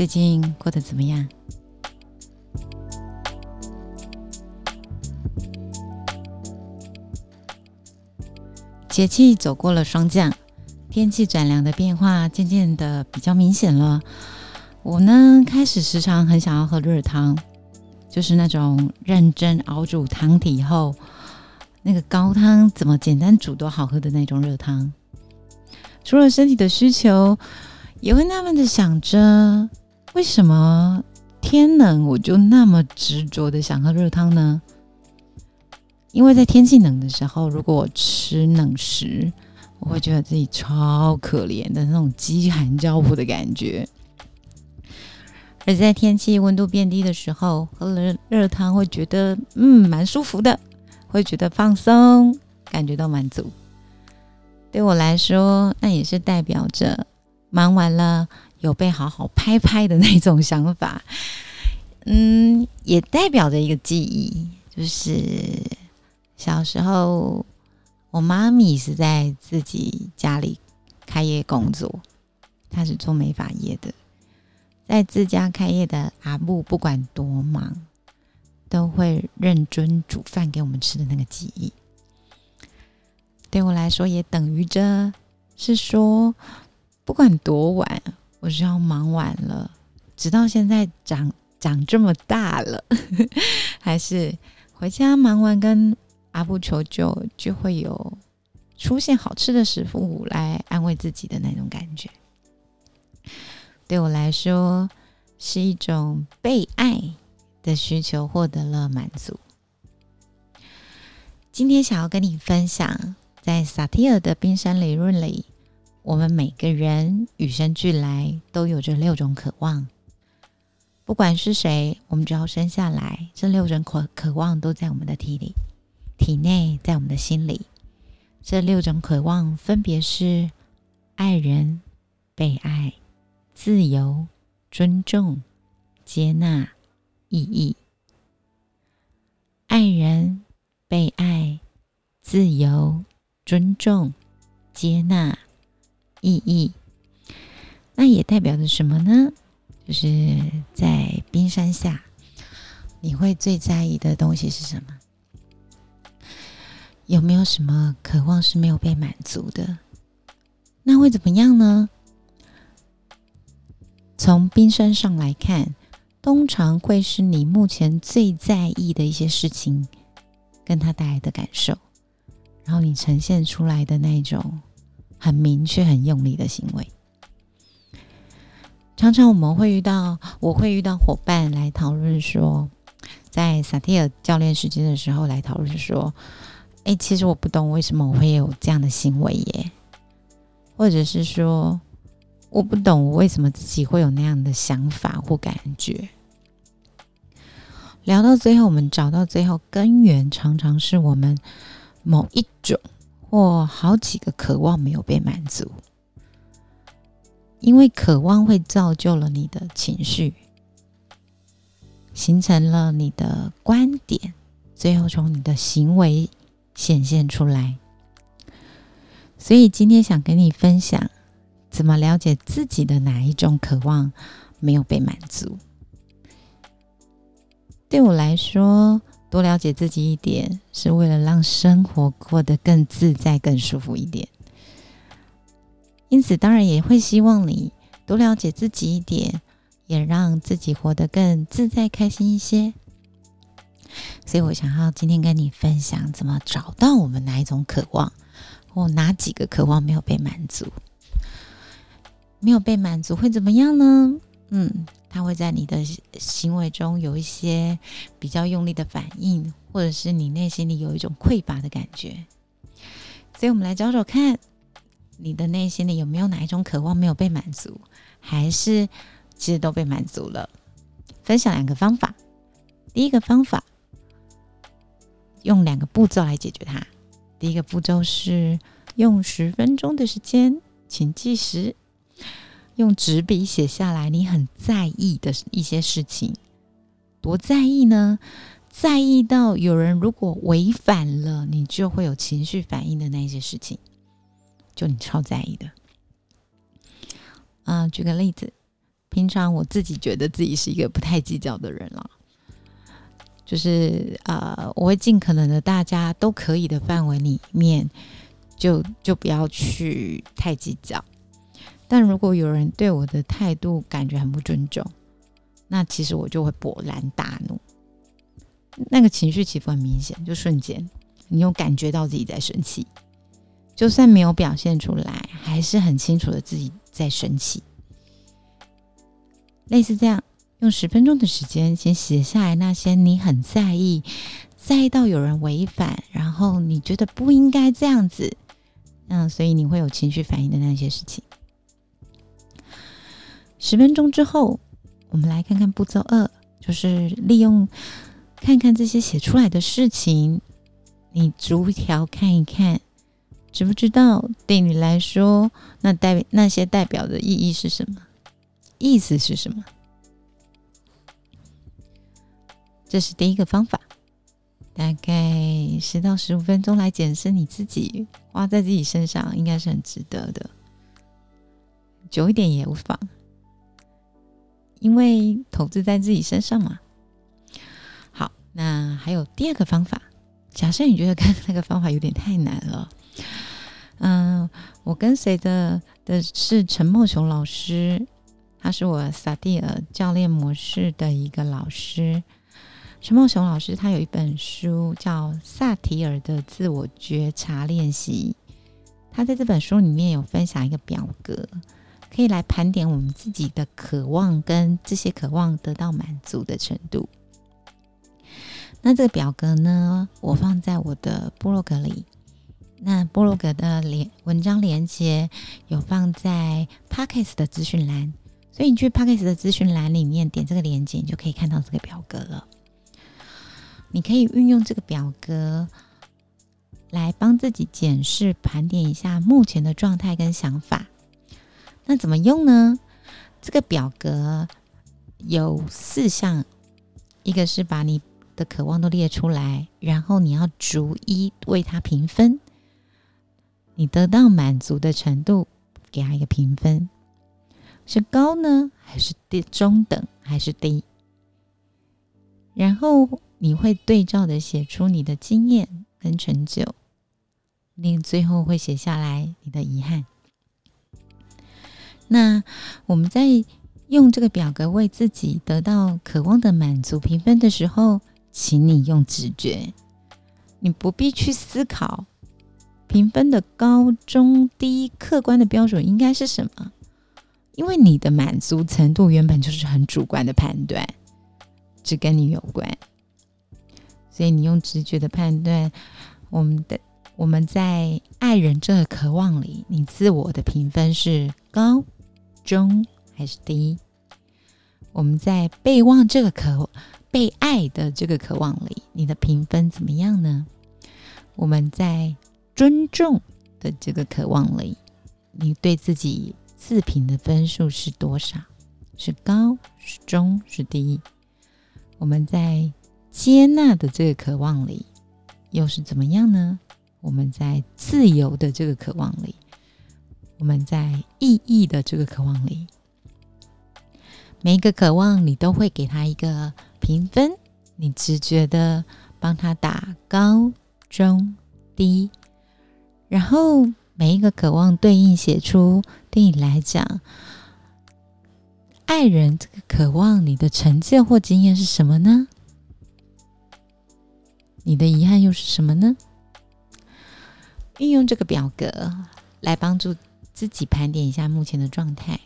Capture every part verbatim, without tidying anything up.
最近过得怎么样？节气走过了霜降，天气转凉的变化渐渐的比较明显了。我呢，开始时常很想要喝热汤，就是那种认真熬煮汤体后，那个高汤怎么简单煮都好喝的那种热汤。除了身体的需求，也会纳闷的想着，为什么天冷我就那么执着的想喝热汤呢？因为在天气冷的时候，如果我吃冷食，我会觉得自己超可怜的那种饥寒交迫的感觉。而在天气温度变低的时候，喝了热汤会觉得嗯蛮舒服的，会觉得放松，感觉到满足。对我来说，那也是代表着忙完了有被好好拍拍的那种想法，嗯，也代表着一个记忆，就是小时候我妈咪是在自己家里开业工作，她是做美发业的，在自家开业的阿布不管多忙，都会认真煮饭给我们吃的那个记忆，对我来说也等于着是说，不管多晚，我只要忙完了，直到现在长长这么大了，还是回家忙完跟阿布求救，就会有出现好吃的食物来安慰自己的那种感觉。对我来说，是一种被爱的需求获得了满足。今天想要跟你分享，在萨提尔的冰山理论里，我们每个人与生俱来都有着六种渴望。不管是谁，我们只要生下来，这六种渴渴望都在我们的体里、体内，在我们的心里。这六种渴望分别是爱人、被爱、自由、尊重、接纳、意义。爱人、被爱、自由、尊重、接纳、意义，那也代表着什么呢？就是在冰山下，你会最在意的东西是什么？有没有什么渴望是没有被满足的？那会怎么样呢？从冰山上来看，通常会是你目前最在意的一些事情跟他带来的感受，然后你呈现出来的那种很明确很用力的行为。常常我们会遇到我会遇到伙伴来讨论说，在萨提尔教练时间的时候来讨论说，诶，其实我不懂为什么我会有这样的行为耶，或者是说我不懂我为什么自己会有那样的想法或感觉。聊到最后，我们找到最后根源，常常是我们某一种或好几个渴望没有被满足。因为渴望会造就了你的情绪，形成了你的观点，最后从你的行为显现出来。所以今天想跟你分享，怎么了解自己的哪一种渴望没有被满足。对我来说，多了解自己一点，是为了让生活过得更自在、更舒服一点。因此，当然也会希望你多了解自己一点，也让自己活得更自在、开心一些。所以我想要今天跟你分享，怎么找到我们哪一种渴望，或哪几个渴望没有被满足。没有被满足会怎么样呢？嗯。它会在你的行为中有一些比较用力的反应，或者是你内心里有一种匮乏的感觉。所以我们来找找看，你的内心里有没有哪一种渴望没有被满足，还是其实都被满足了。分享两个方法。第一个方法，用两个步骤来解决它。第一个步骤是用十分钟的时间，请计时，用纸笔写下来你很在意的一些事情。多在意呢？在意到有人如果违反了，你就会有情绪反应的那些事情，就你超在意的。嗯、呃，举个例子，平常我自己觉得自己是一个不太计较的人啦，就是呃，我会尽可能的大家都可以的范围里面就就不要去太计较。但如果有人对我的态度感觉很不尊重，那其实我就会勃然大怒，那个情绪起伏很明显，就瞬间你有感觉到自己在生气，就算没有表现出来，还是很清楚的自己在生气。类似这样，用十分钟的时间先写下来那些你很在意，在意到有人违反，然后你觉得不应该这样子，嗯，所以你会有情绪反应的那些事情。十分钟之后，我们来看看步骤二，就是利用看看这些写出来的事情，你逐条看一看，知不知道对你来说 那, 代那些代表的意义是什么，意思是什么。这是第一个方法，大概十到十五分钟来检视你自己，花在自己身上应该是很值得的，久一点也无妨，因为投资在自己身上嘛。好，那还有第二个方法，假设你觉得刚才那个方法有点太难了，嗯、呃，我跟随的的是陈默雄老师，他是我萨蒂尔教练模式的一个老师。陈默雄老师他有一本书叫《萨提尔的自我觉察练习》，他在这本书里面有分享一个表格，可以来盘点我们自己的渴望跟这些渴望得到满足的程度。那这个表格呢，我放在我的部落格里，那部落格的文章连结有放在 Podcast 的资讯栏，所以你去 Podcast 的资讯栏里面点这个连结，你就可以看到这个表格了。你可以运用这个表格来帮自己检视盘点一下目前的状态跟想法。那怎么用呢？这个表格有四项，一个是把你的渴望都列出来，然后你要逐一为它评分，你得到满足的程度给它一个评分，是高呢还是低，中等还是低，然后你会对照的写出你的经验跟成就，你最后会写下来你的遗憾。那我们在用这个表格为自己得到渴望的满足评分的时候，请你用直觉，你不必去思考评分的高中低客观的标准应该是什么，因为你的满足程度原本就是很主观的判断，只跟你有关，所以你用直觉的判断。我们的我们在爱人这个渴望里，你自我的评分是高、中还是低？我们在被望这个渴被爱的这个渴望里，你的评分怎么样呢？我们在尊重的这个渴望里，你对自己自评的分数是多少？是高、是中、是低？我们在接纳的这个渴望里又是怎么样呢？我们在自由的这个渴望里，我们在意义的这个渴望里，每一个渴望你都会给它一个评分，你直觉的帮它打高、中、低，然后每一个渴望对应写出对你来讲，爱人这个渴望你的成就或经验是什么呢？你的遗憾又是什么呢？运用这个表格来帮助自己盘点一下目前的状态。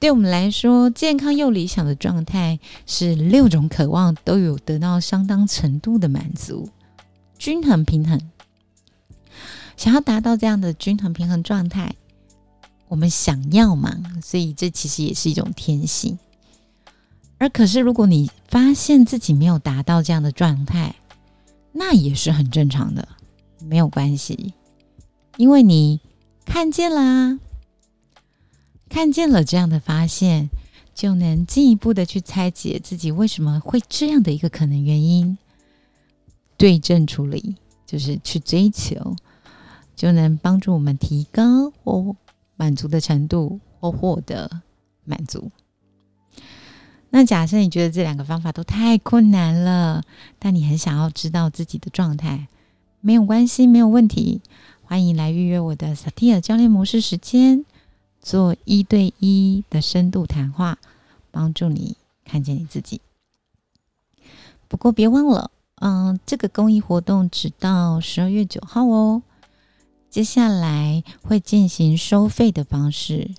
对我们来说，健康又理想的状态是六种渴望都有得到相当程度的满足，均衡平衡。想要达到这样的均衡平衡状态，我们想要嘛，所以这其实也是一种天性。而可是如果你发现自己没有达到这样的状态，那也是很正常的，没有关系，因为你看见了啊，看见了这样的发现，就能进一步的去拆解自己为什么会这样的一个可能原因，对症处理，就是去追求，就能帮助我们提高或满足的程度，或获得满足。那假设你觉得这两个方法都太困难了，但你很想要知道自己的状态，没有关系，没有问题，欢迎来预约我的萨提尔教练模式时间，做一对一的深度谈话，帮助你看见你自己。不过别忘了，嗯，这个公益活动直到十二月九号哦。接下来会进行收费的方式，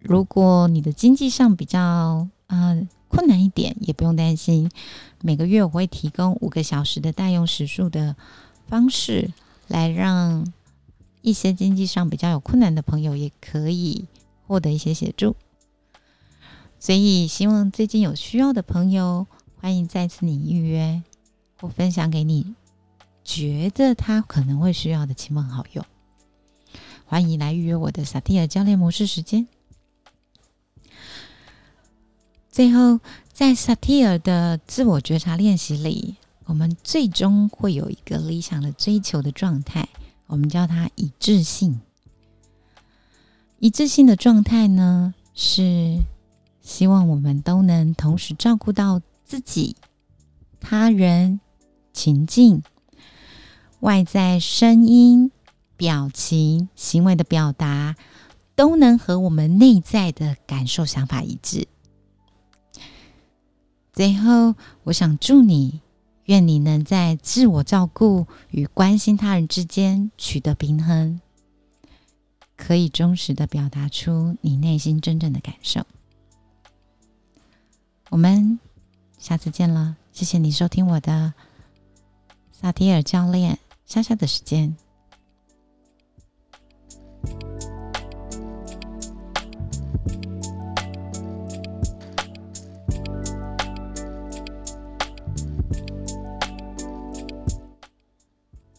如果你的经济上比较、呃、困难一点，也不用担心，每个月我会提供五个小时的代用时数的方式，来让一些经济上比较有困难的朋友也可以获得一些协助。所以希望最近有需要的朋友，欢迎再次你预约，我分享给你觉得他可能会需要的亲朋好友，欢迎来预约我的萨提尔教练模式时间。最后，在萨提尔的自我觉察练习里，我们最终会有一个理想的追求的状态，我们叫它一致性。一致性的状态呢，是希望我们都能同时照顾到自己、他人、情境、外在声音、表情、行为的表达，都能和我们内在的感受、想法一致。最后，我想祝你，愿你能在自我照顾与关心他人之间取得平衡，可以忠实地表达出你内心真正的感受。我们下次见了，谢谢你收听我的萨提尔教练。下下的时间